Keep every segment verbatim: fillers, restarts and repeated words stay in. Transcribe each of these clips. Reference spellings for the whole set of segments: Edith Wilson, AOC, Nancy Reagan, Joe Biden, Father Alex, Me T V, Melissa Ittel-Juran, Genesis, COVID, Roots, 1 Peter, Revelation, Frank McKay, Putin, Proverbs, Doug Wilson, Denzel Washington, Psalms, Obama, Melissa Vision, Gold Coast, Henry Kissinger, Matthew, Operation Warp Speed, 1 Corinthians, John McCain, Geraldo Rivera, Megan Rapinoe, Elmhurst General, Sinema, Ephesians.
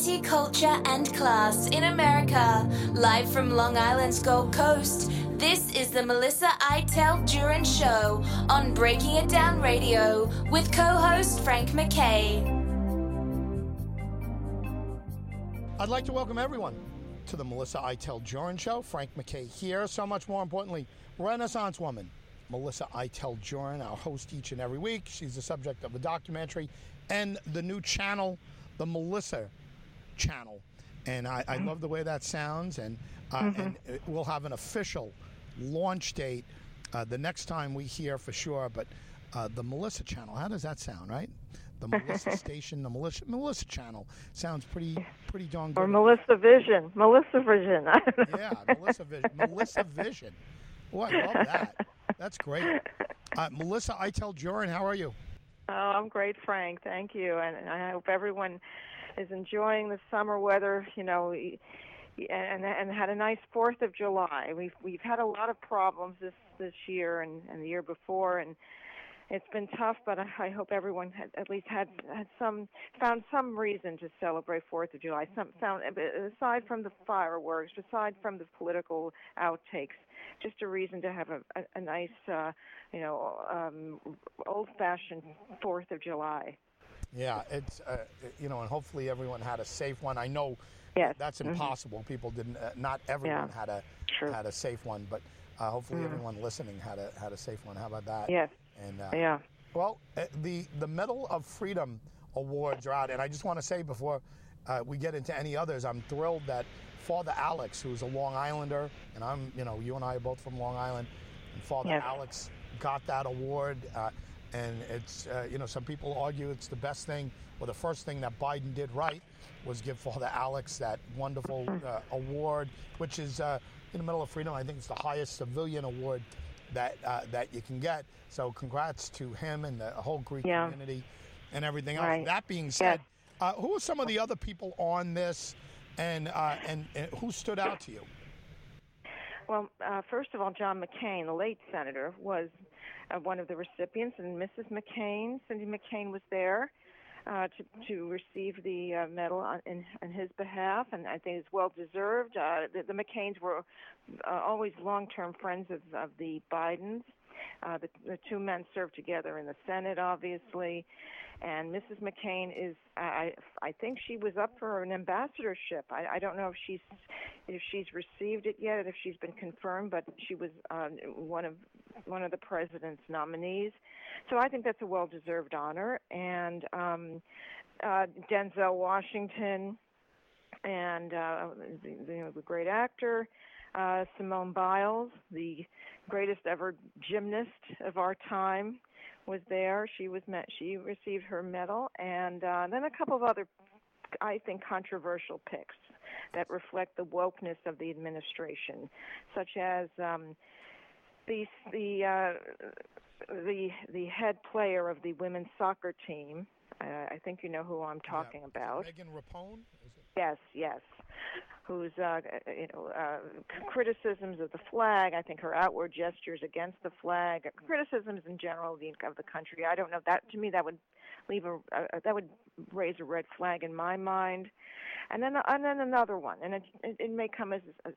society, culture, and class in America. Live from Long Island's Gold Coast, this is the Melissa Ittel-Juran Show on Breaking It Down Radio with co-host Frank McKay. I'd like to welcome everyone to the Melissa Ittel-Juran Show. Frank McKay here. So much more importantly, Renaissance woman Melissa Ittel-Juran, our host each and every week. She's the subject of a documentary and the new channel, the Melissa channel. And I, I love the way that sounds. And, uh, mm-hmm. and we'll have an official launch date uh, the next time we hear for sure. But uh, the Melissa channel, how does that sound, right? The Melissa station, the Melissa Melissa channel sounds pretty pretty darn good. Or Melissa Vision, Melissa Vision. I don't know. Yeah, Melissa Vision, Melissa Vision. Oh, I love that. That's great. Uh, Melissa Ittel-Juran, how are you? Oh, I'm great, Frank. Thank you. And, and I hope everyone is enjoying the summer weather, you know, and and had a nice fourth of July. We've we've had a lot of problems this, this year and, and the year before, and it's been tough, but I hope everyone had, at least had, had some found some reason to celebrate fourth of July, some, found, aside from the fireworks, aside from the political outtakes, just a reason to have a, a, a nice, uh, you know, um, old-fashioned fourth of July. Yeah, it's, uh, you know, and hopefully everyone had a safe one. I know yes. that's impossible. Mm-hmm. People didn't, uh, not everyone yeah. had a True. had a safe one, but uh, hopefully mm-hmm. everyone listening had a had a safe one. How about that? Yes. And, uh, yeah. Well, the the Medal of Freedom awards are out, and I just want to say before uh, we get into any others, I'm thrilled that Father Alex, who's a Long Islander, and I'm, you know, you and I are both from Long Island, and Father yes. Alex got that award. Uh, and it's, uh, you know, some people argue it's the best thing, or the first thing that Biden did right was give Father Alex that wonderful uh, award, which is uh, in the Medal of Freedom. I think it's the highest civilian award that uh, that you can get. So congrats to him and the whole Greek yeah. community and everything else. Right. That being said, yeah. uh, who are some of the other people on this, and uh, and, and who stood out to you? Well, uh, first of all, John McCain, the late senator, was uh, one of the recipients, and Missus McCain, Cindy McCain, was there uh, to to receive the uh, medal on, in, on his behalf, and I think it's well deserved. Uh, the, the McCains were uh, always long-term friends of, of the Bidens. Uh, the, the two men served together in the Senate, obviously, and Missus McCain is, I, I think she was up for an ambassadorship. I, I don't know if she's if she's received it yet, if she's been confirmed, but she was um, one of one of the president's nominees. So I think that's a well-deserved honor. And um, uh, Denzel Washington, and uh, the, the great actor. Uh, Simone Biles, the greatest ever gymnast of our time, was there. She was met, she received her medal, and uh, then a couple of other, I think, controversial picks that reflect the wokeness of the administration, such as um, the the uh, the the head player of the women's soccer team. Uh, I think you know who I'm talking yeah. about. Megan Rapinoe. Is it? Yes, yes. Whose uh, you know, uh, criticisms of the flag, I think her outward gestures against the flag, criticisms in general of the country. I don't know, that to me that would leave a uh, that would raise a red flag in my mind. And then and then another one, and it, it, it may come as as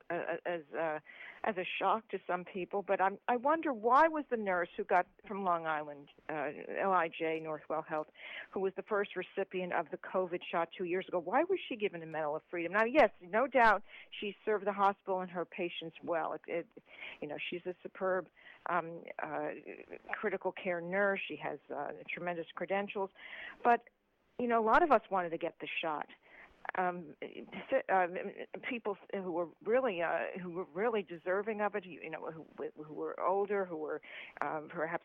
as, uh, as a shock to some people, but I'm, I wonder why was the nurse who got from Long Island, uh, L I J Northwell Health, who was the first recipient of the COVID shot two years ago, why was she given a Medal of Freedom? Now, yes, no doubt she served the hospital and her patients well. It, it, you know, she's a superb um, uh, critical care nurse. She has uh, tremendous credentials, but you know, a lot of us wanted to get the shot. Um, uh, people who were really, uh, who were really deserving of it, you know, who, who were older, who were um, perhaps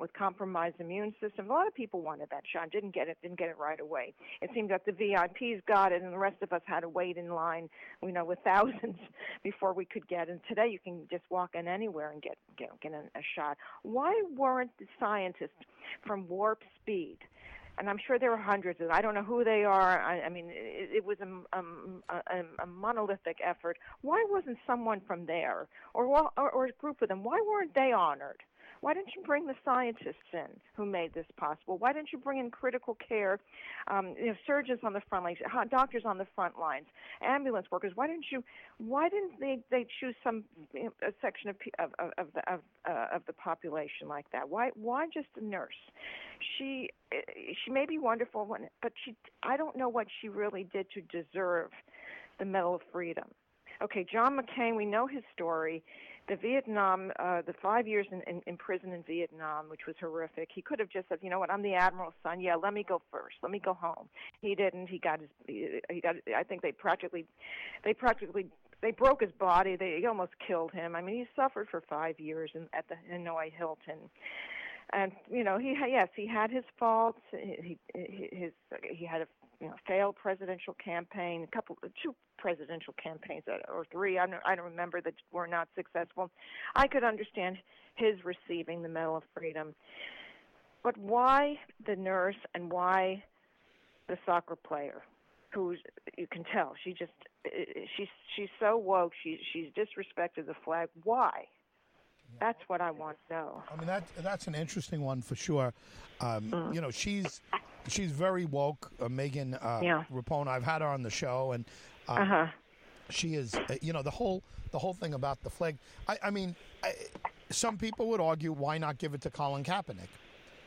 with compromised immune systems. A lot of people wanted that shot, didn't get it, didn't get it right away. It seemed that the V I Ps got it, and the rest of us had to wait in line, you know, with thousands before we could get it. And today, you can just walk in anywhere and get get, get a shot. Why weren't the scientists from Warp Speed? And I'm sure there were hundreds of them. I don't know who they are. I, I mean, it, it was a, um, a, a monolithic effort. Why wasn't someone from there, or, or or a group of them, why weren't they honored? Why didn't you bring the scientists in who made this possible? Why didn't you bring in critical care, um, you know, surgeons on the front lines, doctors on the front lines, ambulance workers? Why didn't you? Why didn't they, they choose some you know, a section of of of the, of, uh, of the population like that? Why why just a nurse? She she may be wonderful, but she I don't know what she really did to deserve the Medal of Freedom. Okay, John McCain, we know his story. The Vietnam, uh, the five years in, in, in prison in Vietnam, which was horrific. He could have just said, you know what, I'm the admiral's son. Yeah, let me go first. Let me go home. He didn't. He got his. He got. I think they practically, they practically, they broke his body. They almost killed him. I mean, he suffered for five years in, at the Hanoi Hilton. And you know, he yes, he had his faults. He he, his, he had a you know, failed presidential campaign, a couple, two presidential campaigns or three. I don't, I don't remember that were not successful. I could understand his receiving the Medal of Freedom, but why the nurse and why the soccer player? Who's you can tell she just she's she's so woke. She she's disrespected the flag. Why? That's what I want to know. I mean, that that's an interesting one for sure. Um, mm. You know, she's she's very woke, uh, Megan uh, yeah. Rapinoe. I've had her on the show, and uh, uh-huh. she is. Uh, you know, the whole the whole thing about the flag. I, I mean, I, some people would argue, why not give it to Colin Kaepernick,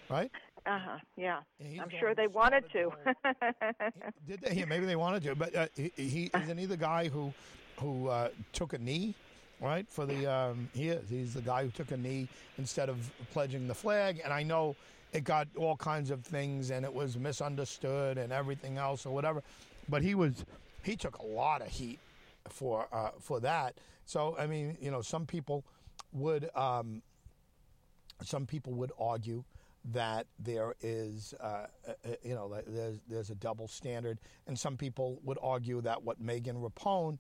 right? Uh huh. Yeah, he's I'm sure they wanted to. to. Did they? Yeah, maybe they wanted to, but uh, he, he isn't he the guy who who uh, took a knee. Right for the um, he is he's the guy who took a knee instead of pledging the flag, and I know it got all kinds of things, and it was misunderstood and everything else or whatever. But he was he took a lot of heat for uh, for that. So I mean, you know, some people would um, some people would argue that there is uh, you know there's there's a double standard, and some people would argue that what Megan Rapinoe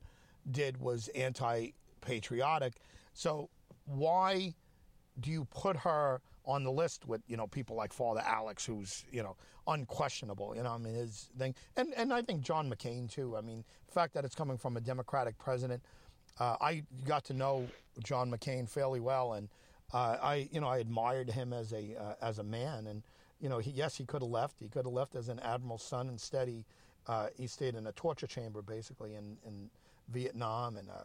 did was anti. Patriotic. So why do you put her on the list with, you know, people like Father Alex, who's, you know, unquestionable, you know, I mean, his thing. And, and I think John McCain, too. I mean, the fact that it's coming from a Democratic president. Uh, I got to know John McCain fairly well. And uh, I, you know, I admired him as a uh, as a man. And, you know, he, yes, he could have left. He could have left as an admiral's son. Instead, he, uh, he stayed in a torture chamber, basically, in, in Vietnam and uh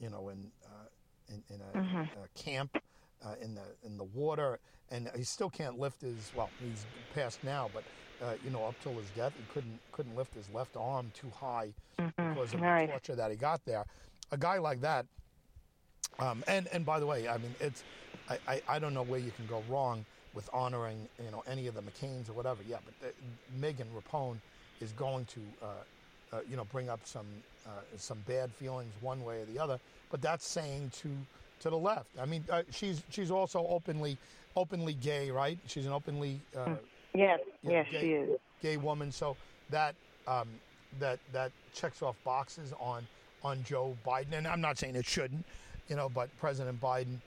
you know, in uh, in, in a, mm-hmm. a camp, uh, in the in the water, and he still can't lift his. Well, he's passed now, but uh, you know, up till his death, he couldn't couldn't lift his left arm too high mm-hmm. because of right. the torture that he got there. A guy like that, um, and and by the way, I mean, it's I, I, I don't know where you can go wrong with honoring you know any of the McCains or whatever. Yeah, but the, Megan Rapinoe is going to. Uh, Uh, you know, bring up some uh, some bad feelings one way or the other, but that's saying to to the left. I mean, uh, she's she's also openly openly gay, right? She's an openly uh, yes, you know, yes, gay, she is gay woman. So that um, that that checks off boxes on on Joe Biden, and I'm not saying it shouldn't, you know, but President Biden,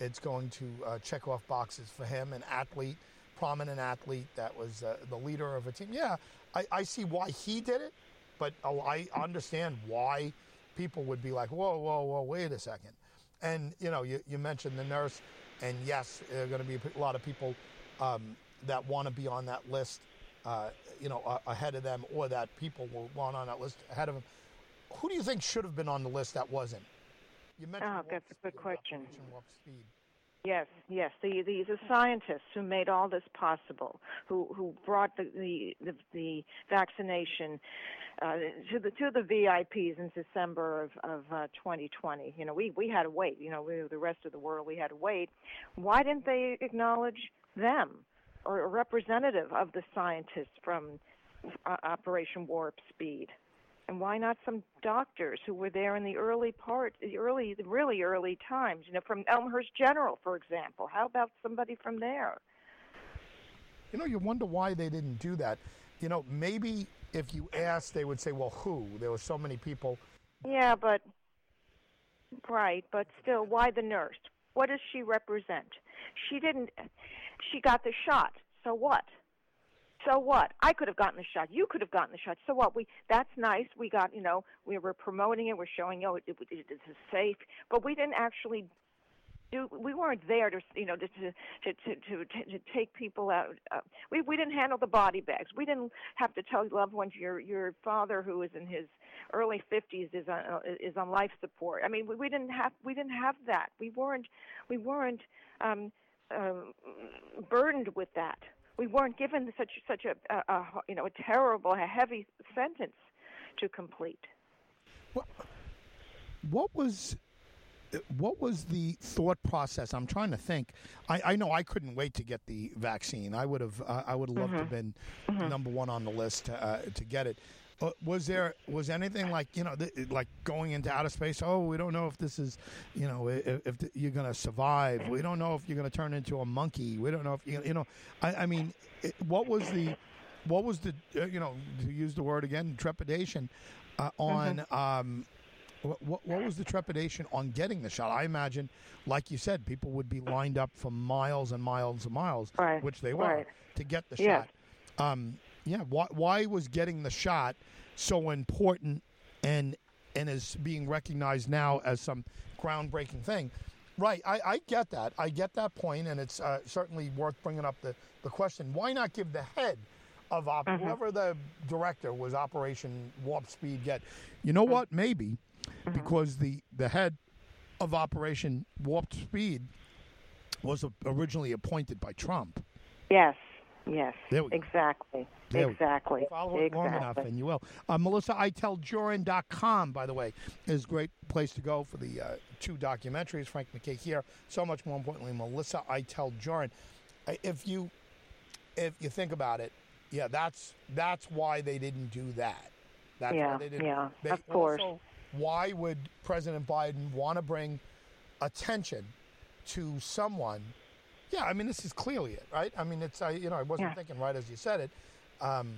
it's going to uh, check off boxes for him, an athlete, prominent athlete that was uh, the leader of a team. Yeah, I, I see why he did it. But I understand why people would be like, whoa, whoa, whoa, wait a second. And, you know, you, you mentioned the nurse. And, yes, there are going to be a lot of people um, that want to be on that list, uh, you know, uh, ahead of them or that people will want on that list ahead of them. Who do you think should have been on the list that wasn't? You mentioned oh, that's a good question. Warp Speed. Yes, yes. The, the the scientists who made all this possible, who who brought the the, the, the vaccination uh, to the to the V I Ps in December of of uh, twenty twenty. You know, we, we had to wait. You know, we, the rest of the world, we had to wait. Why didn't they acknowledge them or a representative of the scientists from uh, Operation Warp Speed? And why not some doctors who were there in the early part, the early, the really early times? You know, from Elmhurst General, for example. How about somebody from there? You know, you wonder why they didn't do that. You know, maybe if you asked, they would say, "Well, who?" There were so many people. Yeah, but right, but still, why the nurse? What does she represent? She didn't. She got the shot. So what? So what? I could have gotten the shot. You could have gotten the shot. So what? We that's nice. We got, you know, we were promoting it. We're showing, oh, it, it, it is safe. But we didn't actually we weren't there to, you know, to to to to, to take people out. Uh, we we didn't handle the body bags. We didn't have to tell loved ones your your father who is in his early fifties is on uh, is on life support. I mean, we, we didn't have we didn't have that. We weren't we weren't um, um, burdened with that. We weren't given such such a, a, a you know a terrible a heavy sentence to complete. What, what was? What was the thought process? I'm trying to think. I, I know I couldn't wait to get the vaccine. I would have. Uh, I would have loved mm-hmm. to have been mm-hmm. number one on the list uh, to get it. Uh, was there was anything like you know th- like going into outer space? Oh, we don't know if this is you know if, if you're going to survive. We don't know if you're going to turn into a monkey. We don't know if you you know. I, I mean, it, what was the what was the uh, you know to use the word again trepidation uh, on. Mm-hmm. Um, What, what, what was the trepidation on getting the shot? I imagine, like you said, people would be lined up for miles and miles and miles, right. which they were, right. to get the yeah. shot. Um, yeah. Why, why was getting the shot so important and and is being recognized now as some groundbreaking thing? Right. I, I get that. I get that point, and it's uh, certainly worth bringing up the, the question. Why not give the head of op- mm-hmm. whoever the director was, Operation Warp Speed, get? You know mm-hmm. what? Maybe. Mm-hmm. Because the, the head of Operation Warp Speed was a, originally appointed by Trump. Yes, yes, there we go. exactly, there exactly. We go. Follow it exactly. long enough, and you will. Uh, Melissa Ittel Juran dot com, by the way, is a great place to go for the uh, two documentaries. Frank McKay here. So much more importantly, Melissa Ittel-Juran. If you if you think about it, yeah, that's that's why they didn't do that. That's yeah, why they didn't. Yeah, they of course. Also, why would President Biden want to bring attention to someone? Yeah, I mean, this is clearly it, right? I mean, it's, I, you know, I wasn't yeah. thinking right as you said it. Um,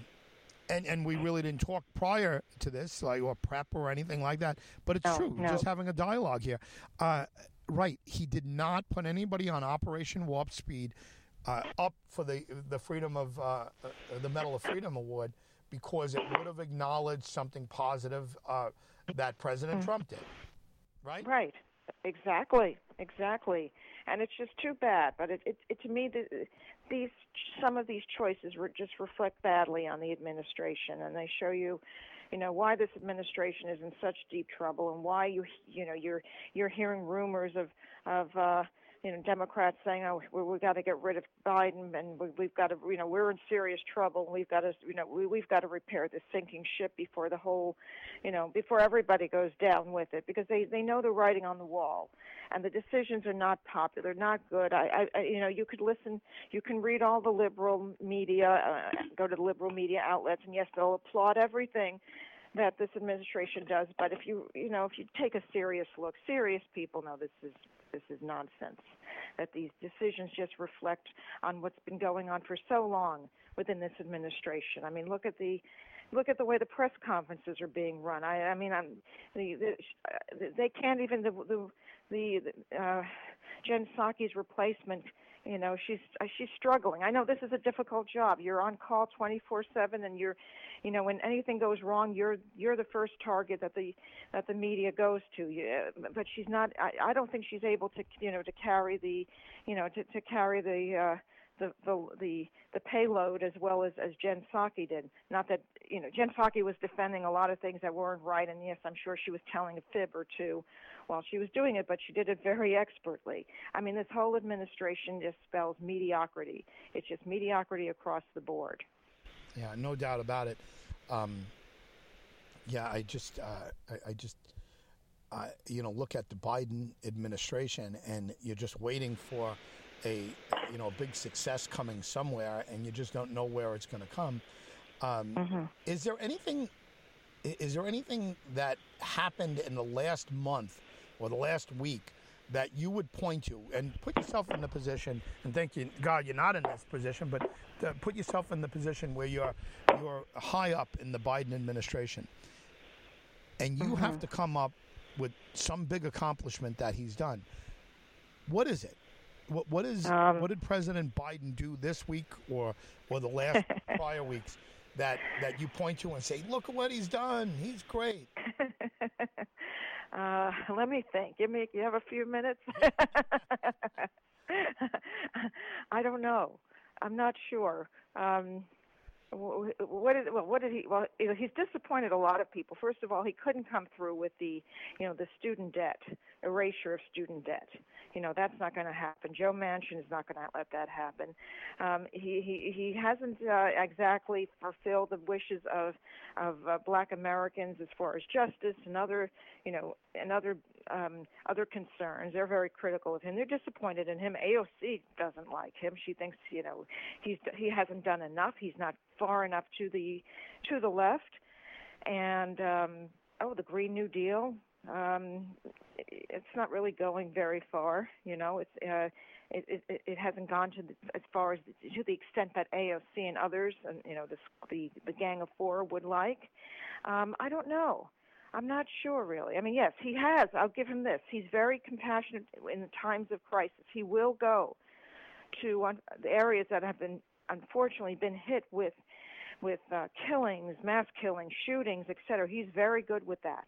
and, and we really didn't talk prior to this, like, or prep or anything like that. But it's oh, true, no. just having a dialogue here. Uh, right, he did not put anybody on Operation Warp Speed uh, up for the, the Freedom of, uh, the Medal of Freedom Award because it would have acknowledged something positive, uh, that President mm-hmm. Trump did, right? Right, exactly, exactly. And it's just too bad. But it, it, it to me, the, these some of these choices re- just reflect badly on the administration, and they show you, you know, why this administration is in such deep trouble, and why you, you know, you're you're hearing rumors of of. Uh, You know, Democrats saying, "Oh, we, we've got to get rid of Biden, and we, we've got to, you know, we're in serious trouble. We've got to, you know, we, we've got to repair this sinking ship before the whole, you know, before everybody goes down with it, because they, they know the writing on the wall, and the decisions are not popular, not good. I, I you know, you could listen, you can read all the liberal media, uh, go to the liberal media outlets, and yes, they'll applaud everything that this administration does. But if you, you know, if you take a serious look, serious people know this is." This is nonsense, that these decisions just reflect on what's been going on for so long within this administration. I mean, look at the look at the way the press conferences are being run. I, I mean, I'm, the, the, they can't even the the, the uh, Jen Psaki's replacement. You know, she's she's struggling. I know this is a difficult job. You're on call twenty-four seven, and you're, you know, when anything goes wrong, you're you're the first target that the that the media goes to. Yeah, but she's not. I, I don't think she's able to, you know, to carry the, you know, to, to carry the, uh, the the the the payload as well as, as Jen Psaki did. Not that you know, Jen Psaki was defending a lot of things that weren't right, and yes, I'm sure she was telling a fib or two while she was doing it, but she did it very expertly. I mean, this whole administration just spells mediocrity. It's just mediocrity across the board. Yeah, no doubt about it. Um, yeah, I just, uh, I, I just, uh, you know, look at the Biden administration, and you're just waiting for a, you know, a big success coming somewhere, and you just don't know where it's going to come. Um, mm-hmm. Is there anything? Is there anything that happened in the last month or the last week that you would point to and put yourself in the position? And thank you, God, you're not in this position, but to put yourself in the position where you're you're high up in the Biden administration, and you mm-hmm. have to come up with some big accomplishment that he's done. What is it? What what is um, what did President Biden do this week or or the last prior weeks that that you point to and say, look at what he's done, he's great? uh, let me think. Give me, you have a few minutes? I don't know. I'm not sure. Um, what did what did he? Well, you know, he's disappointed a lot of people. First of all, he couldn't come through with the, you know, the student debt, erasure of student debt. You know, that's not going to happen. Joe Manchin is not going to let that happen. Um, he he he hasn't uh, exactly fulfilled the wishes of of uh, Black Americans as far as justice and other, you know, and other um, other concerns. They're very critical of him. They're disappointed in him. A O C doesn't like him. She thinks, you know, he's he hasn't done enough. He's not far enough to the to the left. And um, oh, the Green New Deal. Um, it's not really going very far. You know, it's uh, it, it it hasn't gone to the, as far as the, to the extent that A O C and others, and you know, the the, the Gang of Four would like. Um, I don't know. I'm not sure, really. I mean, yes, he has. I'll give him this. He's very compassionate in times of crisis. He will go to un- the areas that have been, unfortunately, been hit with with uh, killings, mass killings, shootings, et cetera. He's very good with that,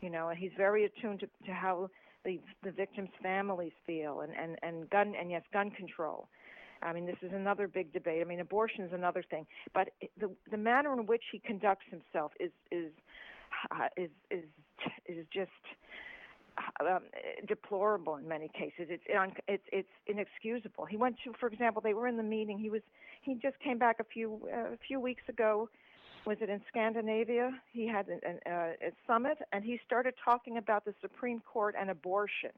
you know, and he's very attuned to, to how the the victims' families feel, and, and, and gun and yes, gun control. I mean, this is another big debate. I mean, abortion is another thing, but the the manner in which he conducts himself is is. Uh, is is is just um, deplorable in many cases. It's it's it's inexcusable. He went to, for example, they were in the meeting. He was he just came back a few uh, a few weeks ago. Was it in Scandinavia? He had an, an, uh, a summit, and he started talking about the Supreme Court and abortion.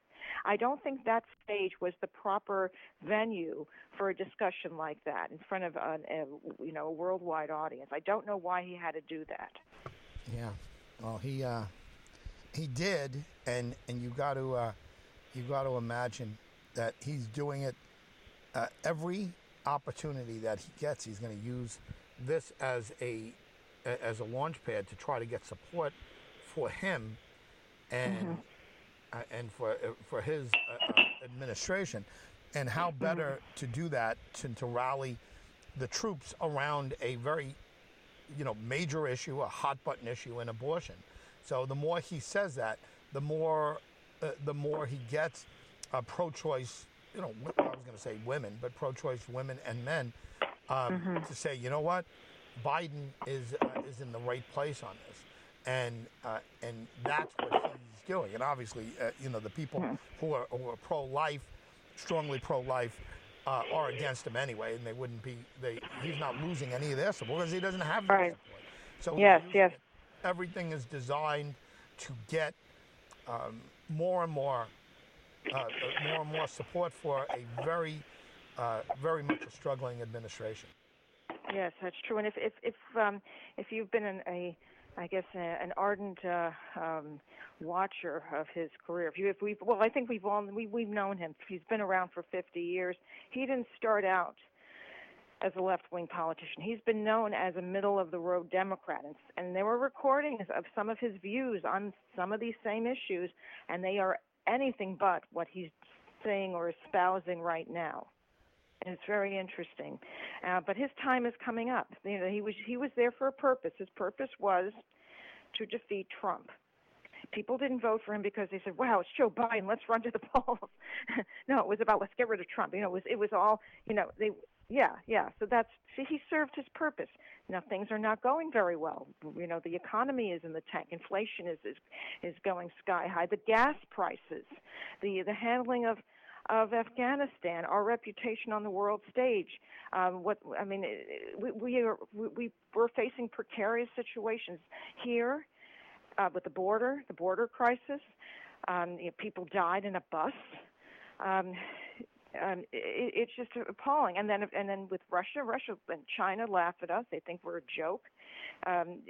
I don't think that stage was the proper venue for a discussion like that in front of an, a you know a worldwide audience. I don't know why he had to do that. Yeah. Well, he uh, he did, and, and you got to uh, you got to imagine that he's doing it uh, every opportunity that he gets. He's going to use this as a as a launch pad to try to get support for him and mm-hmm. uh, and for uh, for his uh, administration. And how better mm-hmm. to do that to, to rally the troops around a very you know, major issue, a hot-button issue in abortion. So the more he says that, the more uh, the more he gets uh, pro-choice, you know, I was going to say women, but pro-choice women and men um, mm-hmm. to say, you know what, Biden is uh, is in the right place on this. And uh, and that's what he's doing. And obviously, uh, you know, the people mm-hmm. who are, who are pro-life, strongly pro-life, Uh, are against him anyway, and they wouldn't be. They he's not losing any of their support because he doesn't have their right. support. So yes, yes, it. Everything is designed to get um, more and more, uh, more and more support for a very, uh, very much a struggling administration. Yes, that's true. And if if if um, if you've been in a I guess uh, an ardent uh, um, watcher of his career. If, you, if we've, well, I think we've all we, we've known him. He's been around for fifty years. He didn't start out as a left-wing politician. He's been known as a middle-of-the-road Democrat, and, and there were recordings of some of his views on some of these same issues, and they are anything but what he's saying or espousing right now. It's very interesting, uh, but his time is coming up. You know, he was he was there for a purpose. His purpose was to defeat Trump. People didn't vote for him because they said, "Wow, it's Joe Biden. Let's run to the polls." No, it was about let's get rid of Trump. You know, it was it was all you know. They yeah yeah. So that's see, he served his purpose. Now things are not going very well. You know, the economy is in the tank. Inflation is is, is going sky high. The gas prices, the the handling of. Of Afghanistan, our reputation on the world stage. Um, what I mean, we, we are we we're facing precarious situations here uh, with the border, the border crisis. Um, you know, people died in a bus. Um, um, it, it's just appalling. And then and then with Russia, Russia and China laugh at us. They think we're a joke. Um,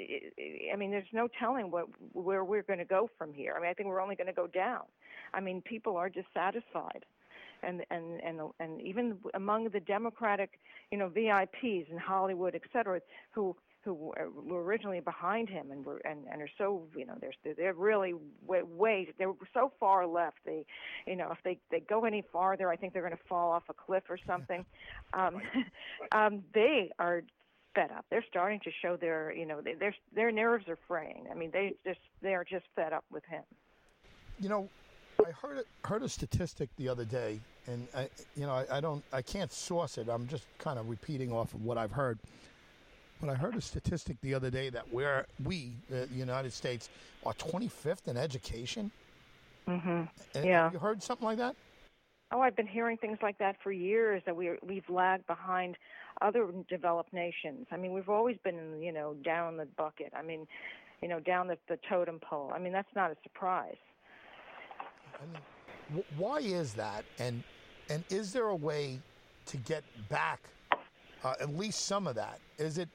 I mean, there's no telling what, where we're going to go from here. I mean, I think we're only going to go down. I mean, people are dissatisfied. And, and and and even among the Democratic, you know, V I Ps in Hollywood, et cetera, who who were originally behind him and were and, and are so, you know, they're they're really way, way they're so far left. They, you know, if they, they go any farther, I think they're going to fall off a cliff or something. Um, um, they are fed up. They're starting to show their, you know, their their nerves are fraying. I mean, they just they are just fed up with him. You know, I heard heard a statistic the other day, and I, you know, I, I don't, I can't source it. I'm just kind of repeating off of what I've heard. But I heard a statistic the other day that we're we, the United States, are twenty-fifth in education. Mm-hmm. And yeah. Have you heard something like that? Oh, I've been hearing things like that for years, that we, we've lagged behind other developed nations. I mean, we've always been, you know, down the bucket. I mean, you know, down the, the totem pole. I mean, that's not a surprise. I mean, w- why is that? And and is there a way to get back uh, at least some of that? Is it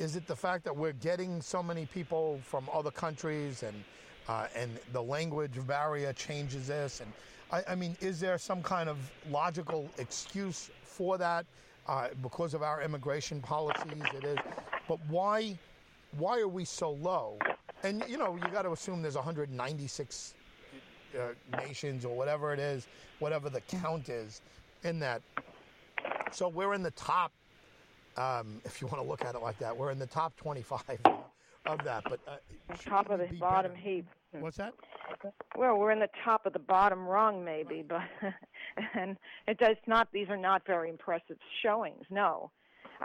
is it the fact that we're getting so many people from other countries, and uh, and the language barrier changes this? And I, I mean, is there some kind of logical excuse for that? Uh, because of our immigration policies, it is. But why why are we so low? And you know, you got to assume there's one hundred ninety-six Uh, nations, or whatever it is, whatever the count is in that. So we're in the top, um, if you want to look at it like that, we're in the top twenty-five of that. But uh, top of the bottom better? heap. What's that? Well, we're in the top of the bottom rung, maybe, but and it does not. These are not very impressive showings. No.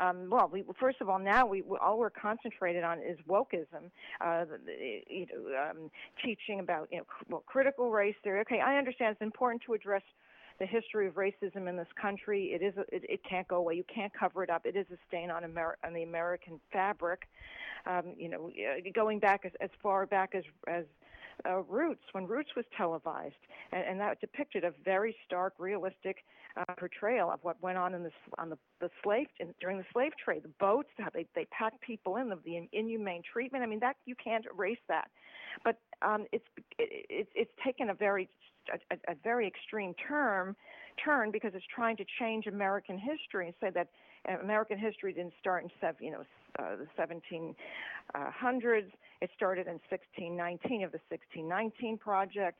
Um, well, we, first of all, now we, we all we're concentrated on is wokeism, uh, you know, um, teaching about you know cr- well, critical race theory. Okay, I understand it's important to address the history of racism in this country. It is a, it, it can't go away. You can't cover it up. It is a stain on, Amer- on the American fabric. Um, you know, going back as, as far back as as. Uh, Roots, when Roots was televised, and, and that depicted a very stark, realistic uh, portrayal of what went on in the on the, the slave in, during the slave trade, the boats, how they they packed people in, the, the inhumane treatment. I mean, that you can't erase that. But um, it's it, it's it's taken a very a, a very extreme term turn because it's trying to change American history and say that American history didn't start in seven, you know. Uh, the seventeen hundreds. It started in sixteen nineteen of the sixteen nineteen Project,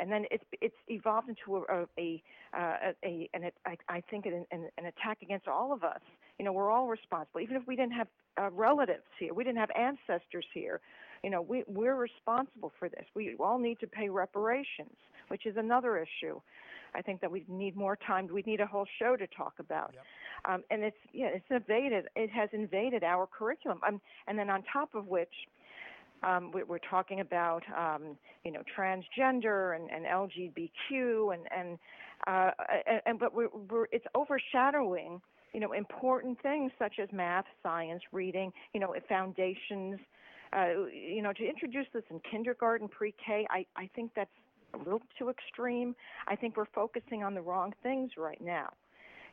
and then it's it's evolved into a a, a, a an I, I think an, an attack against all of us. You know, we're all responsible, even if we didn't have uh, relatives here, we didn't have ancestors here. You know, we we're responsible for this. We all need to pay reparations, which is another issue. I think that we need more time. We need a whole show to talk about. Yep. Um, and it's yeah, it's invaded. It has invaded our curriculum. Um, and then on top of which, um, we, we're talking about um, you know transgender and, and L G B T Q and and uh, and, and but we're, we're it's overshadowing, you know, important things such as math, science, reading, you know, foundations. Uh, you know, to introduce this in kindergarten, pre-K, I, I think that's a little too extreme. I think we're focusing on the wrong things right now.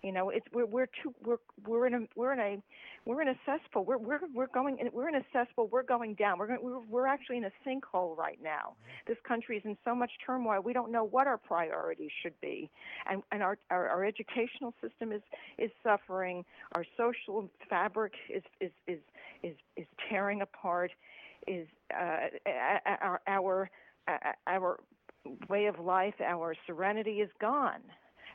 You know, it's we're we're too we're we're in a we're in a we're in a cesspool. We're we're we're going in, we're in a cesspool. We're going down. We're going, we're we're actually in a sinkhole right now. This country is in so much turmoil. We don't know what our priorities should be, and and our our, our educational system is, is suffering. Our social fabric is is is is, is tearing apart. Is uh, our our our way of life, our serenity is gone.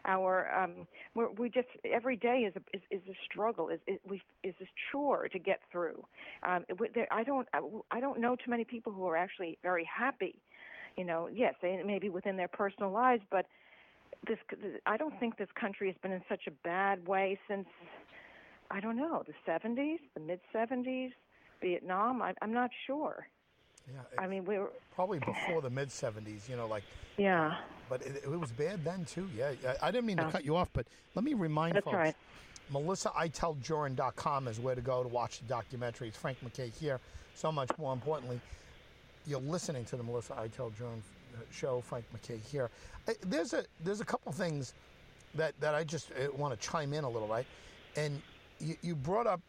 Our um, we're, we just every day is a, is, is a struggle. Is is, we, is a chore to get through. Um, I don't I don't know too many people who are actually very happy. You know, yes, they may be within their personal lives, but this I don't think this country has been in such a bad way since I don't know the seventies, the mid seventies, Vietnam. I, I'm not sure. Yeah, I mean, we were probably before the mid seventies, you know, like. Yeah. But it, it was bad then too. Yeah, I, I didn't mean to oh. cut you off, but let me remind That's folks. Right. Melissa Ittel Juran dot com is where to go to watch the documentary. It's Frank McKay here. So much more importantly, you're listening to the Melissa Ittel-Juran show. Frank McKay here. I, there's a there's a couple things that that I just want to chime in a little, right? And you, you brought up.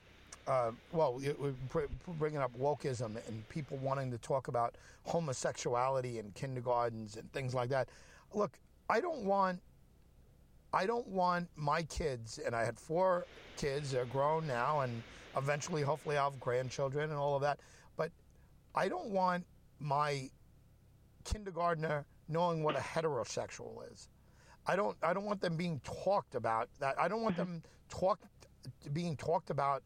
Uh, well, we're bringing up wokeism and people wanting to talk about homosexuality in kindergartens and things like that. Look, I don't want, I don't want my kids, and I had four kids, they're grown now, and eventually, hopefully, I'll have grandchildren and all of that. But I don't want my kindergartner knowing what a heterosexual is. I don't, I don't want them being talked about that. I don't want them talked being talked about.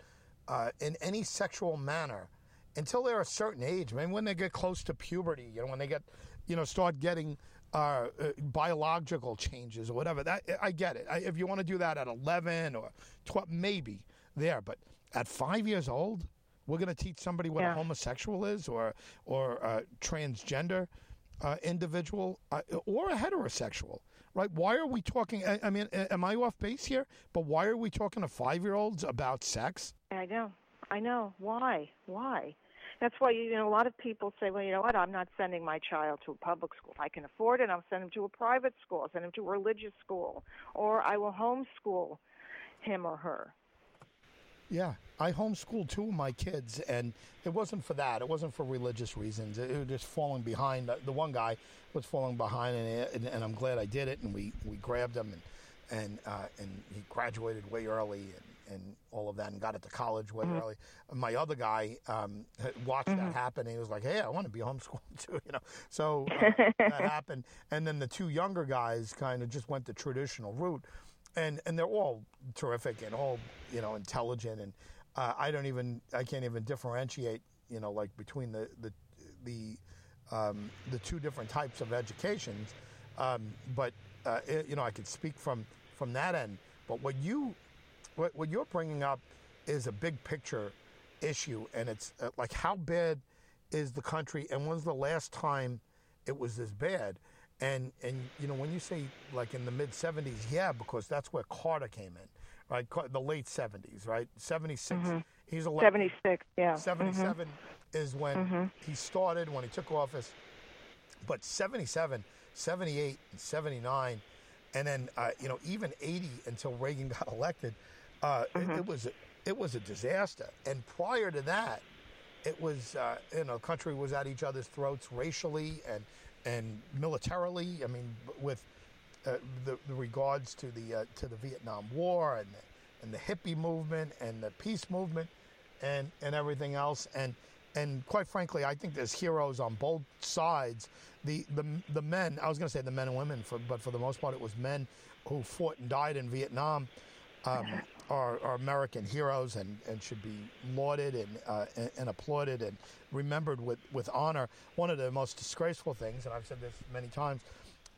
uh, in any sexual manner until they're a certain age. I mean, when they get close to puberty, you know, when they get, you know, start getting uh, uh, biological changes or whatever. That I get it. I, if you want to do that at eleven or twelve, maybe there. But at five years old, we're going to teach somebody what yeah. a homosexual is, or or a transgender uh, individual, uh, or a heterosexual. Right? Why are we talking? I, I mean, am I off base here? But why are we talking to five-year-olds about sex? I know. I know. Why? Why? That's why, you know, a lot of people say, well, you know what? I'm not sending my child to a public school. If I can afford it, I'll send him to a private school. I'll send him to a religious school. Or I will homeschool him or her. Yeah. I homeschooled two of my kids, and it wasn't for that. It wasn't for religious reasons. It, it was just falling behind. The one guy was falling behind, and, and, and I'm glad I did it. And we, we grabbed him, and and, uh, and he graduated way early, and, and all of that, and got into college way mm-hmm. early. My other guy um, had watched mm-hmm. that happen, and he was like, "Hey, I want to be homeschooled too," you know. So uh, that happened, and then the two younger guys kind of just went the traditional route, and and they're all terrific and all, you know, intelligent and. Uh, I don't even, I can't even differentiate, you know, like between the the the, um, the two different types of educations. Um, but uh, it, you know, I could speak from, from that end. But what you, what what you're bringing up, is a big picture issue, and it's uh, like, how bad is the country, and when's the last time it was this bad? And and you know, when you say like in the mid seventies, yeah, because that's where Carter came in. Right, the late seventies, right? seventy-six Mm-hmm. He's eleven. seventy-six yeah. seventy-seven mm-hmm. is when mm-hmm. he started, when he took office. But seventy-seven, seventy-eight, and seventy-nine, and then uh, you know, even eighty until Reagan got elected, uh, mm-hmm. it, it was it was a disaster. And prior to that, it was uh, you know, the country was at each other's throats racially and and militarily. I mean, with Uh, the, the regards to the uh, to the Vietnam War and the, and the hippie movement and the peace movement and and everything else, and and quite frankly, I think there's heroes on both sides. The the the men, I was going to say the men and women, for, but for the most part, it was men who fought and died in Vietnam, um, are, are American heroes and, and should be lauded and, uh, and and applauded and remembered with with honor. One of the most disgraceful things, and I've said this many times,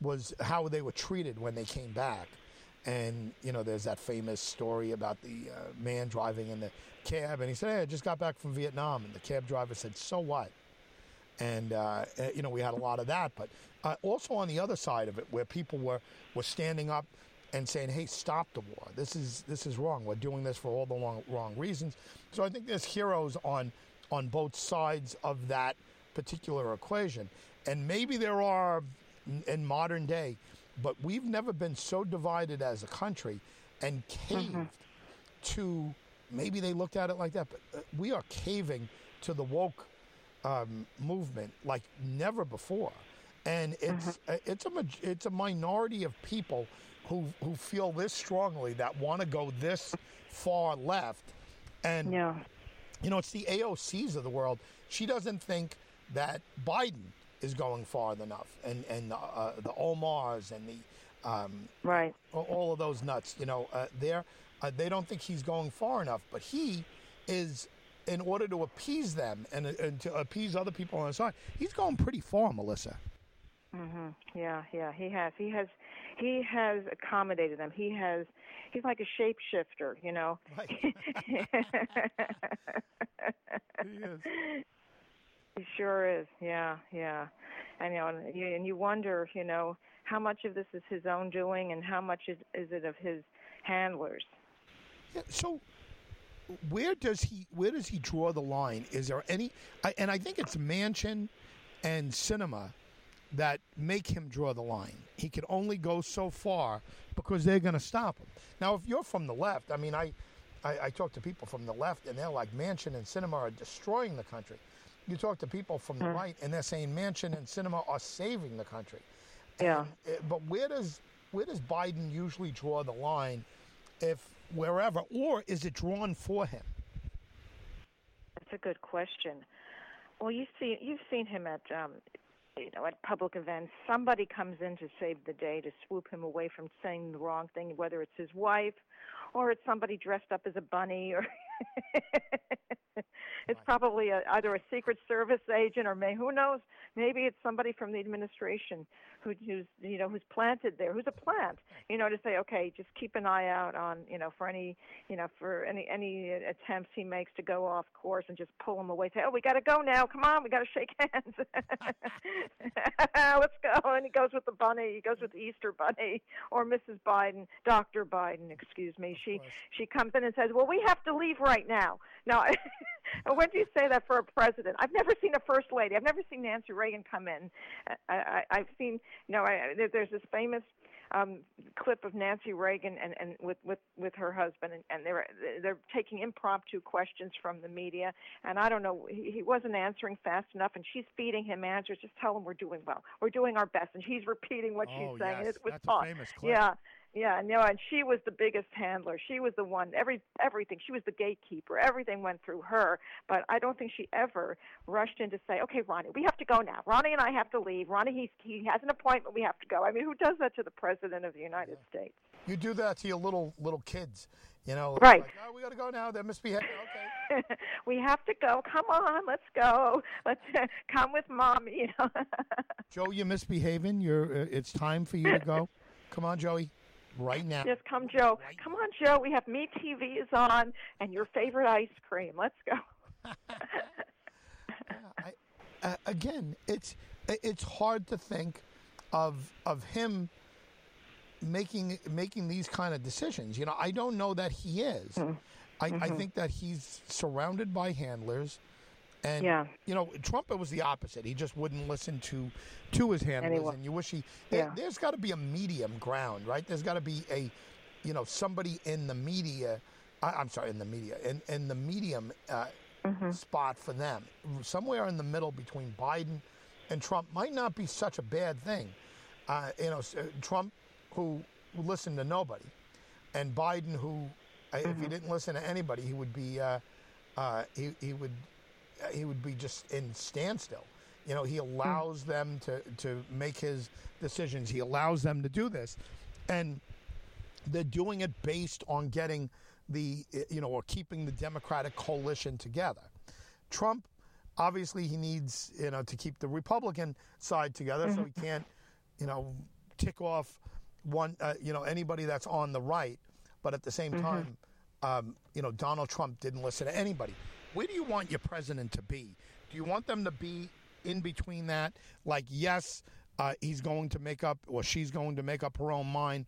was how they were treated when they came back. And, you know, there's that famous story about the uh, man driving in the cab, and he said, "Hey, I just got back from Vietnam." And the cab driver said, "So what?" And, uh, you know, we had a lot of that. But uh, also on the other side of it, where people were, were standing up and saying, "Hey, stop the war. This is this is wrong. We're doing this for all the wrong, wrong reasons." So I think there's heroes on on both sides of that particular equation. And maybe there are... in modern day, but we've never been so divided as a country and caved mm-hmm. to, maybe they looked at it like that, but we are caving to the woke um, movement like never before. And it's mm-hmm. it's a it's a minority of people who who feel this strongly, that want to go this far left. And, yeah. you know, it's the A O Cs of the world. She doesn't think that Biden is going far enough, and and uh, the Omars and the um, right, all of those nuts, you know, uh, there uh, they don't think he's going far enough. But he is, in order to appease them and, and to appease other people on the side, he's going pretty far, Melissa. Mm-hmm. Yeah, yeah, he has, he has, he has accommodated them. He has, he's like a shapeshifter, you know. Right. He is. He sure is, yeah, yeah. And you know, and you, and you wonder, you know, how much of this is his own doing, and how much is, is it of his handlers? Yeah, so, where does he where does he draw the line? Is there any? I, and I think it's Manchin and Sinema that make him draw the line. He can only go so far because they're going to stop him. Now, if you're from the left, I mean, I, I I talk to people from the left, and they're like, Manchin and Sinema are destroying the country. You talk to people from the mm. right, and they're saying Manchin and Sinema are saving the country. Yeah. And, but where does where does Biden usually draw the line, if wherever, or is it drawn for him? That's a good question. Well, you see, you've seen him at um, you know, at public events. Somebody comes in to save the day, to swoop him away from saying the wrong thing, whether it's his wife, or it's somebody dressed up as a bunny, or It's probably a, either a Secret Service agent or may, who knows, maybe it's somebody from the administration who, who's, you know, who's planted there, who's a plant, you know, to say, okay, just keep an eye out on, you know, for any, you know, for any, any attempts he makes to go off course and just pull him away, say, oh, we got to go now. Come on, we got to shake hands. Let's go. And he goes with the bunny. He goes with the Easter bunny or Missus Biden, Doctor Biden, excuse me. She, she comes in and says, well, we have to leave right now. Now, when do you say that for a president? I've never seen a first lady. I've never seen Nancy Reagan come in. I, I, I've seen, you know, I, there's this famous um, clip of Nancy Reagan and, and with, with, with her husband, and, and they're they're taking impromptu questions from the media. And I don't know, he, he wasn't answering fast enough, and she's feeding him answers. Just tell him we're doing well, we're doing our best, and he's repeating what oh, she's saying. Yes. It was That's fun. A famous clip. Yeah. Yeah, no, and she was the biggest handler. She was the one, every everything. She was the gatekeeper. Everything went through her. But I don't think she ever rushed in to say, okay, Ronnie, we have to go now. Ronnie and I have to leave. Ronnie, he, he has an appointment. We have to go. I mean, who does that to the President of the United yeah. States? You do that to your little little kids, you know. Right. Like, oh, we got to go now. That must be happening. Okay. We have to go. Come on, let's go. Let's come with Mommy. You know? Joe, you're misbehaving. You're. Uh, it's time for you to go. Come on, Joey. Right now. Yes, come, Joe. Right. Come on, Joe. We have Me T V is on and your favorite ice cream. Let's go. I, uh, again, it's it's hard to think of of him making making these kind of decisions. You know, I don't know that he is. Mm-hmm. I, I think that he's surrounded by handlers. And, yeah. you know, Trump, it was the opposite. He just wouldn't listen to to his handlers. Anyone. And you wish he yeah. – there's got to be a medium ground, right? There's got to be a, you know, somebody in the media I, – I'm sorry, in the media, in, in the medium uh, mm-hmm. spot for them. Somewhere in the middle between Biden and Trump might not be such a bad thing. Uh, you know, Trump, who, who listened to nobody, and Biden, who, mm-hmm. if he didn't listen to anybody, he would be uh, – uh, he, he would – he would be just in standstill. You know, he allows mm. them to, to make his decisions. He allows them to do this. And they're doing it based on getting the, you know, or keeping the Democratic coalition together. Trump, obviously he needs, you know, to keep the Republican side together, mm-hmm. so he can't, you know, tick off one, uh, you know, anybody that's on the right. But at the same mm-hmm. time, um, you know, Donald Trump didn't listen to anybody. Where do you want your president to be? Do you want them to be in between that? Like, yes, uh, he's going to make up, or she's going to make up her own mind,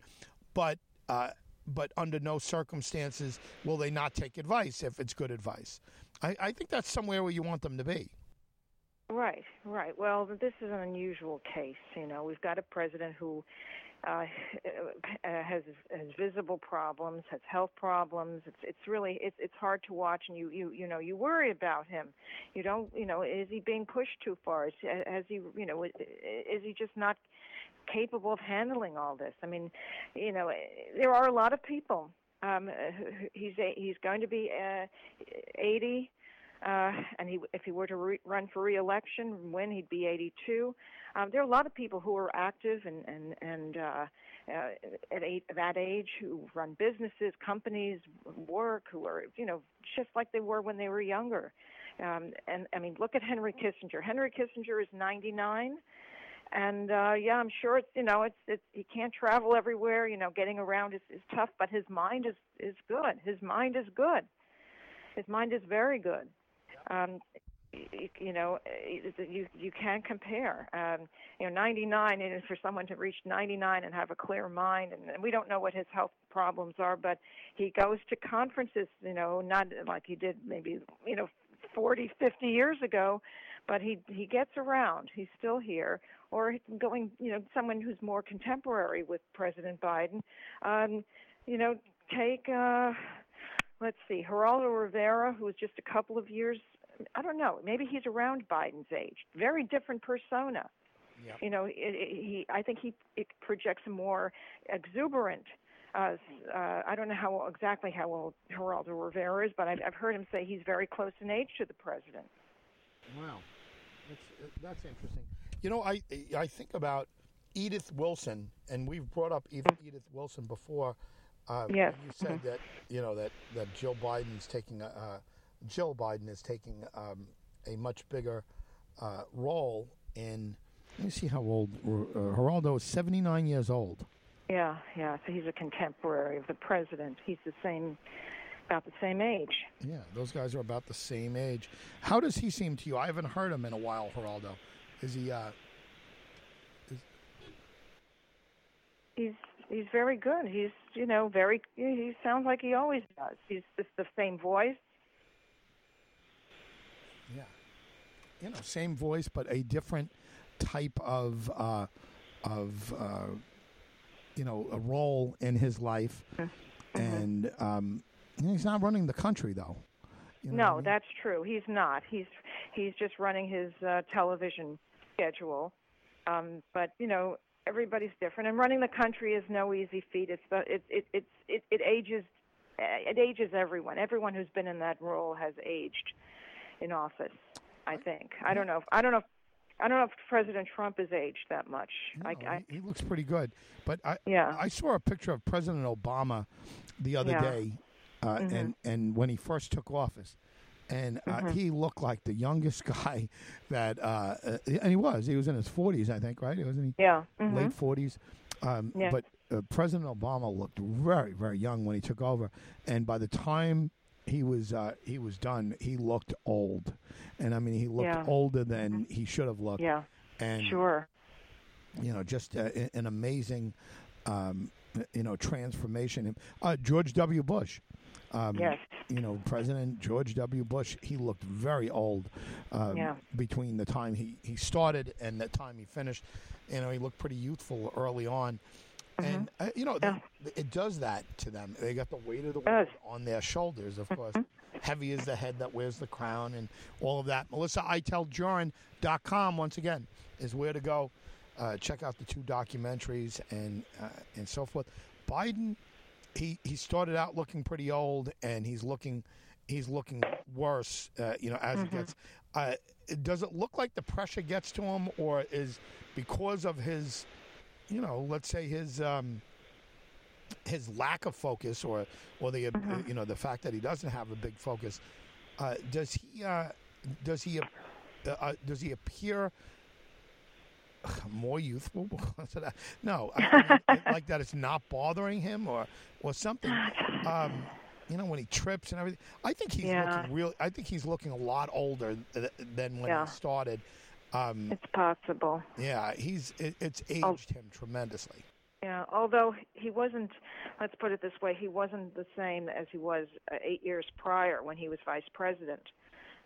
but uh, but under no circumstances will they not take advice if it's good advice. I, I think that's somewhere where you want them to be. Right, right. Well, this is an unusual case. You know, we've got a president who... Uh, has, has visible problems, has health problems. It's it's really it's it's hard to watch, and you, you you know you worry about him. You don't you know is he being pushed too far? Is has he you know is, is he just not capable of handling all this? I mean, you know there are a lot of people. Um, he's a, he's going to be uh, eighty. Uh, and he, if he were to re- run for re-election, win, he'd be eighty-two. Um, there are a lot of people who are active and and and uh, uh, at eight, that age who run businesses, companies, work, who are you know just like they were when they were younger. Um, and I mean, look at Henry Kissinger. Henry Kissinger is ninety-nine. And, uh, yeah, I'm sure it's, you know, it's, it's, he can't travel everywhere, you know, getting around is, is tough, but his mind is, is good. His mind is good. His mind is very good. Um, you, you know, you you can't compare. Um, you know, ninety-nine, and for someone to reach ninety-nine and have a clear mind, and, and we don't know what his health problems are, but he goes to conferences, you know, not like he did maybe, you know, forty, fifty years ago, but he he gets around. He's still here. Or going, you know, someone who's more contemporary with President Biden, um, you know, take... Uh, Let's see, Geraldo Rivera, who was just a couple of years, I don't know, maybe he's around Biden's age. Very different persona. Yep. You know, it, it, he. I think he it projects a more exuberant, uh, uh, I don't know how exactly how old Geraldo Rivera is, but I've, I've heard him say he's very close in age to the president. Wow. That's, that's interesting. You know, I, I think about Edith Wilson, and we've brought up Edith, Edith Wilson before. Uh, yes. You said mm-hmm. that you know that that Joe Biden's taking a, uh, Joe Biden is taking um, a much bigger uh, role in. Let me see how old uh, Geraldo is. Seventy-nine years old. Yeah, yeah. So he's a contemporary of the president. He's the same, about the same age. Yeah, those guys are about the same age. How does he seem to you? I haven't heard him in a while, Geraldo. Is he? Uh, is... He's he's very good. He's you know very. He sounds like he always does. He's just the same voice. Yeah, you know, same voice, but a different type of uh, of. Uh, you know, a role in his life, mm-hmm. and um, he's not running the country, though. You know no, I mean? That's true. He's not. He's he's just running his uh, television schedule. Um, but you know, everybody's different, and running the country is no easy feat. It's the, it it it's, it it ages it ages everyone. Everyone who's been in that role has aged in office. I think. I don't know. If, I don't know. If, I don't know if President Trump has aged that much. No, I, I, he looks pretty good. But I, yeah. I saw a picture of President Obama the other yeah. day, uh, mm-hmm. and, and when he first took office. And uh, mm-hmm. he looked like the youngest guy that uh, – and he was. He was in his forties, I think, right? Wasn't he? Yeah. Mm-hmm. Late forties. Um, yeah. But uh, President Obama looked very, very young when he took over. And by the time – He was uh, he was done. He looked old, and I mean he looked yeah. older than mm-hmm. he should have looked. Yeah, and, sure. You know, just uh, an amazing, um, you know, transformation. Uh, George W. Bush, um, yes. You know, President George W. Bush. He looked very old um, yeah. between the time he, he started and the time he finished. You know, he looked pretty youthful early on. And, uh, you know, yeah. they, it does that to them. They got the weight of the world on their shoulders, of course. Heavy is the head that wears the crown and all of that. Melissa Ittel Juran dot com, once again, is where to go. Uh, check out the two documentaries and uh, and so forth. Biden, he, he started out looking pretty old, and he's looking he's looking worse, uh, you know, as mm-hmm. it gets. Uh, does it look like the pressure gets to him, or is because of his... You know, let's say his um, his lack of focus, or or the uh-huh. you know the fact that he doesn't have a big focus. Uh, does he uh, does he uh, uh, does he appear more youthful? No, I mean, like that it's not bothering him, or or something. Um, you know, when he trips and everything. I think he's yeah. looking really. I think he's looking a lot older th- than when yeah. he started. Um, it's possible. Yeah, he's it, it's aged oh. him tremendously. Yeah, although he wasn't, let's put it this way, he wasn't the same as he was uh, eight years prior when he was vice president.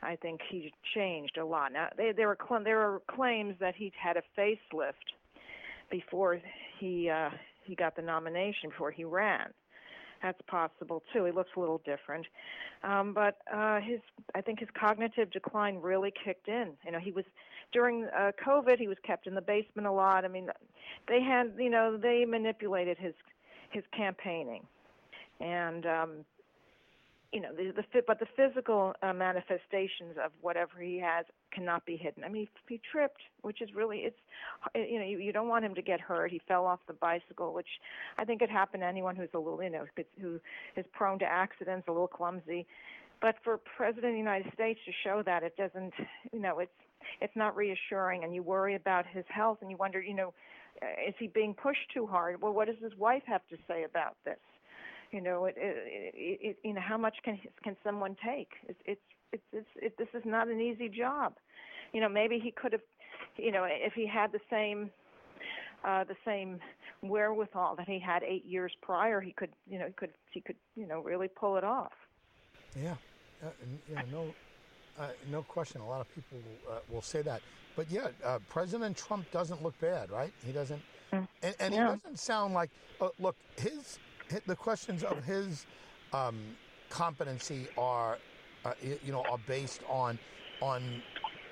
I think he changed a lot. Now, they, they were cl- there were claims that he had a facelift before he uh, he got the nomination, before he ran. That's possible, too. He looks a little different. Um, but uh, his, I think his cognitive decline really kicked in. You know, he was, during uh, COVID, he was kept in the basement a lot. I mean, they had, you know, they manipulated his his campaigning. And, um, you know, the, the but the physical uh, manifestations of whatever he has cannot be hidden. I mean, he, he tripped, which is really, it's, you know, you, you don't want him to get hurt. He fell off the bicycle, which I think could happen to anyone who's a little, you know, who is prone to accidents, a little clumsy. But for President of the United States to show that, it doesn't, you know, it's it's not reassuring, and you worry about his health, and you wonder, you know, is he being pushed too hard? Well, what does his wife have to say about this? You know, it, it, it, it, you know, how much can can someone take? It's it's It's, it's, it, this is not an easy job. You know, maybe he could have, you know, if he had the same uh, the same wherewithal that he had eight years prior, he could, you know, he could, he could, you know, really pull it off. Yeah, uh, yeah no, uh, no question. A lot of people uh, will say that. But, yeah, uh, President Trump doesn't look bad, right? He doesn't. And, and yeah. he doesn't sound like, uh, look, his, his, the questions of his um, competency are, Uh, you know, are based on on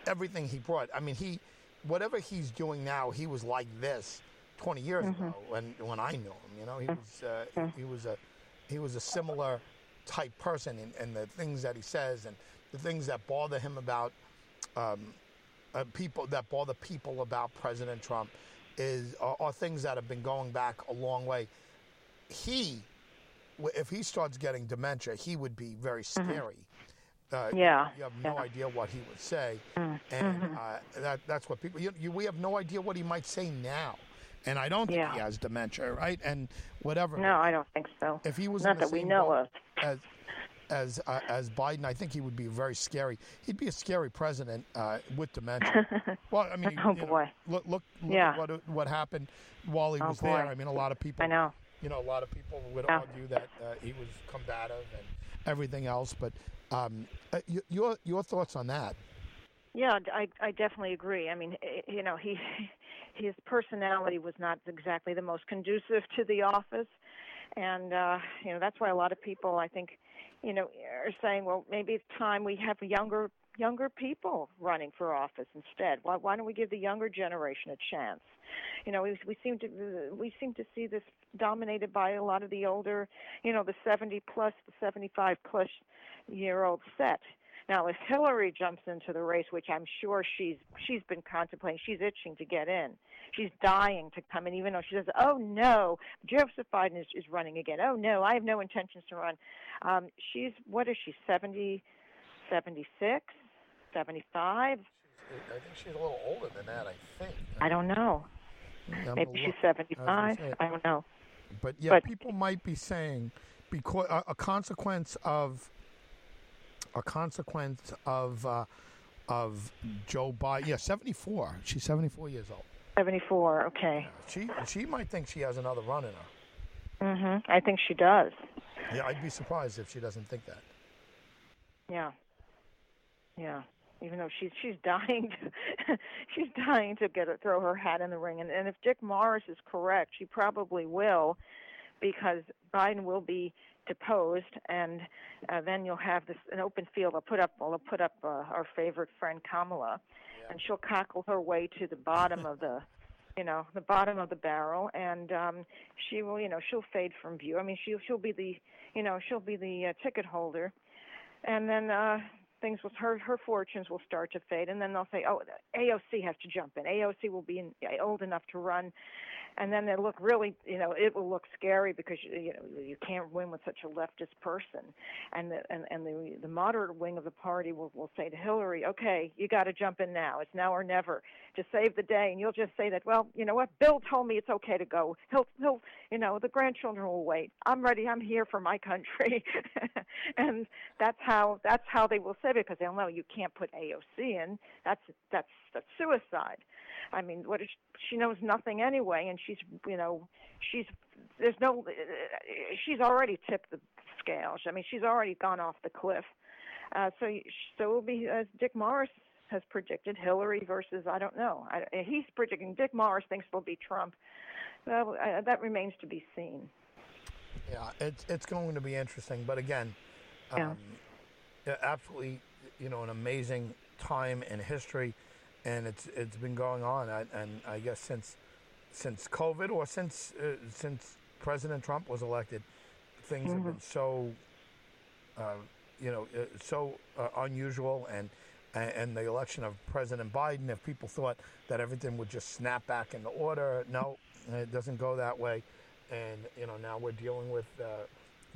everything he brought. I mean, he, whatever he's doing now, he was like this twenty years mm-hmm. ago when when I knew him. You know, he was uh, he, he was a he was a similar type person, and, and the things that he says and the things that bother him about um, uh, people that bother people about President Trump is are, are things that have been going back a long way. He if he starts getting dementia, he would be very scary. Mm-hmm. uh, yeah. You have no yeah. idea what he would say. Mm-hmm. And uh, that that's what people, you, you, we have no idea what he might say now. And I don't think yeah. he has dementia, right? And whatever. No, I don't think so. If he was not in the that same we know of as as uh, as Biden, I think he would be very scary. He'd be a scary president uh, with dementia. Well, I mean, oh, you boy. Know, look, look, look yeah. at what what happened while he oh, was boy. there. I mean, a lot of people. I know. You know, a lot of people would yeah. argue that uh, he was combative and everything else. But um, uh, your your thoughts on that? Yeah, I I definitely agree. I mean, you know, he. His personality was not exactly the most conducive to the office. And, uh, you know, that's why a lot of people, I think, you know, are saying, well, maybe it's time we have younger younger people running for office instead. Why, why don't we give the younger generation a chance? You know, we, we seem to we seem to see this dominated by a lot of the older, you know, the seventy-plus, the seventy-five-plus-year-old set. Now, if Hillary jumps into the race, which I'm sure she's she's been contemplating, she's itching to get in. She's dying to come in, even though she says, oh, no, Joseph Biden is, is running again. Oh, no, I have no intentions to run. Um, she's, what is she, seventy, seventy-six, seventy-five? I think she's a little older than that, I think. I don't know. I'm Maybe she's seventy-five. I, I don't know. But, yeah, but, people might be saying because uh, a consequence of – a consequence of uh, of Joe Biden. Yeah, seventy-four. She's seventy-four years old. seventy-four, okay. Yeah, she she might think she has another run in her. Mm-hmm. I think she does. Yeah, I'd be surprised if she doesn't think that. Yeah. Yeah. Even though she's she's dying to, she's dying to get her, throw her hat in the ring. And, and if Dick Morris is correct, she probably will, because Biden will be deposed, and uh, then you'll have this an open field. I'll put up, I'll put up uh, our favorite friend Kamala, yeah. and she'll cockle her way to the bottom of the, you know, the bottom of the barrel, and um, she will, you know, she'll fade from view. I mean, she'll she'll be the, you know, she'll be the uh, ticket holder, and then uh, things with her her fortunes will start to fade, and then they'll say, oh, A O C has to jump in. A O C will be in, old enough to run. And then they look really, you know, it will look scary because, you know, you can't win with such a leftist person. And the, and, and the, the moderate wing of the party will, will say to Hillary, okay, you got to jump in now. It's now or never to save the day. And you'll just say that, well, you know what, Bill told me it's okay to go. He'll, he'll you know, the grandchildren will wait. I'm ready. I'm here for my country. And that's how that's how they will say it, because they'll know you can't put A O C in. That's that's that's suicide. I mean, what is she, she knows nothing anyway, and she's, you know, she's, there's no, she's already tipped the scales. I mean, she's already gone off the cliff. Uh, so, so it'll be, as Dick Morris has predicted, Hillary versus, I don't know. I, he's predicting, Dick Morris thinks it'll be Trump. Well, I, that remains to be seen. Yeah, it's, it's going to be interesting. But again, um, yeah. absolutely, you know, an amazing time in history. And it's it's been going on, I, and I guess since since COVID or since uh, since President Trump was elected, things mm-hmm. have been so uh, you know uh, so uh, unusual. And and the election of President Biden, if people thought that everything would just snap back into order, no, it doesn't go that way. And you know now we're dealing with uh,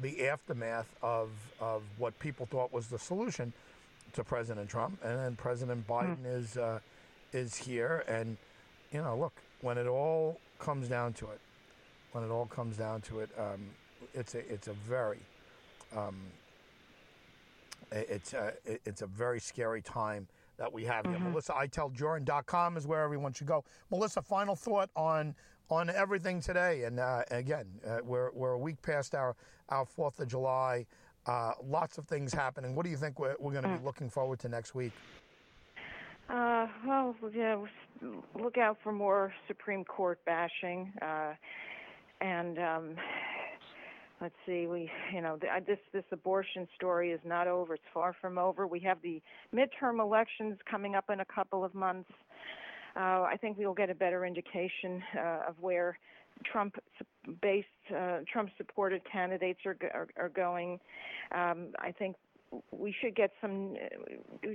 the aftermath of of what people thought was the solution to President Trump, and then President Biden mm. is. Uh, is here, and you know look, when it all comes down to it when it all comes down to it um it's a it's a very um it's a it's a very scary time that we have mm-hmm. here. Melissa Ittel Juran dot com is where everyone should go. Melissa, final thought on on everything today, and uh, again uh, we're we're a week past our our fourth of July, uh lots of things happening. What do you think we're, we're going to mm. be looking forward to next week? Uh, well, yeah, look out for more Supreme Court bashing, uh, and um, let's see, we, you know, the, this this abortion story is not over. It's far from over. We have the midterm elections coming up in a couple of months. Uh, I think we'll get a better indication uh, of where Trump-based, uh, Trump-supported candidates are are, are going. Um, I think. We should get some.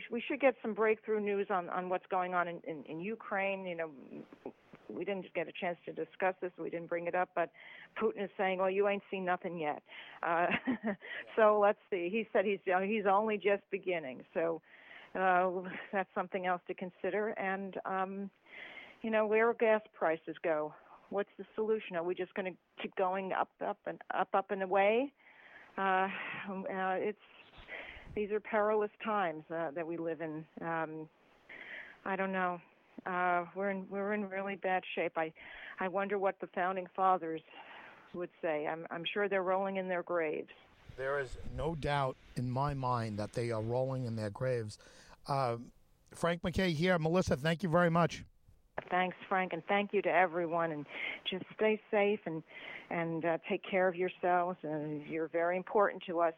We should get some breakthrough news on, on what's going on in, in, in Ukraine. You know, we didn't get a chance to discuss this. We didn't bring it up, but Putin is saying, well, you ain't seen nothing yet. Uh, so let's see. He said he's he's only just beginning. So uh, that's something else to consider. And, um, you know, where gas prices go, what's the solution? Are we just going to keep going up, up, and up, up and away? Uh, uh, it's these are perilous times uh, that we live in. Um, I don't know. Uh, we're in we're in really bad shape. I, I wonder what the founding fathers would say. I'm I'm sure they're rolling in their graves. There is no doubt in my mind that they are rolling in their graves. Uh, Frank McKay here. Melissa, thank you very much. Thanks, Frank, and thank you to everyone. And just stay safe and and uh, take care of yourselves. And you're very important to us,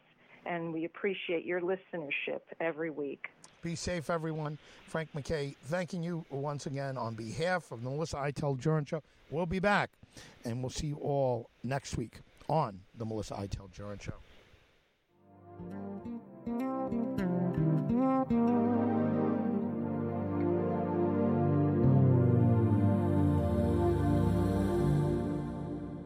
and we appreciate your listenership every week. Be safe, everyone. Frank McKay, thanking you once again on behalf of Melissa Ittel-Juran Show. We'll be back, and we'll see you all next week on the Melissa Ittel-Juran Show.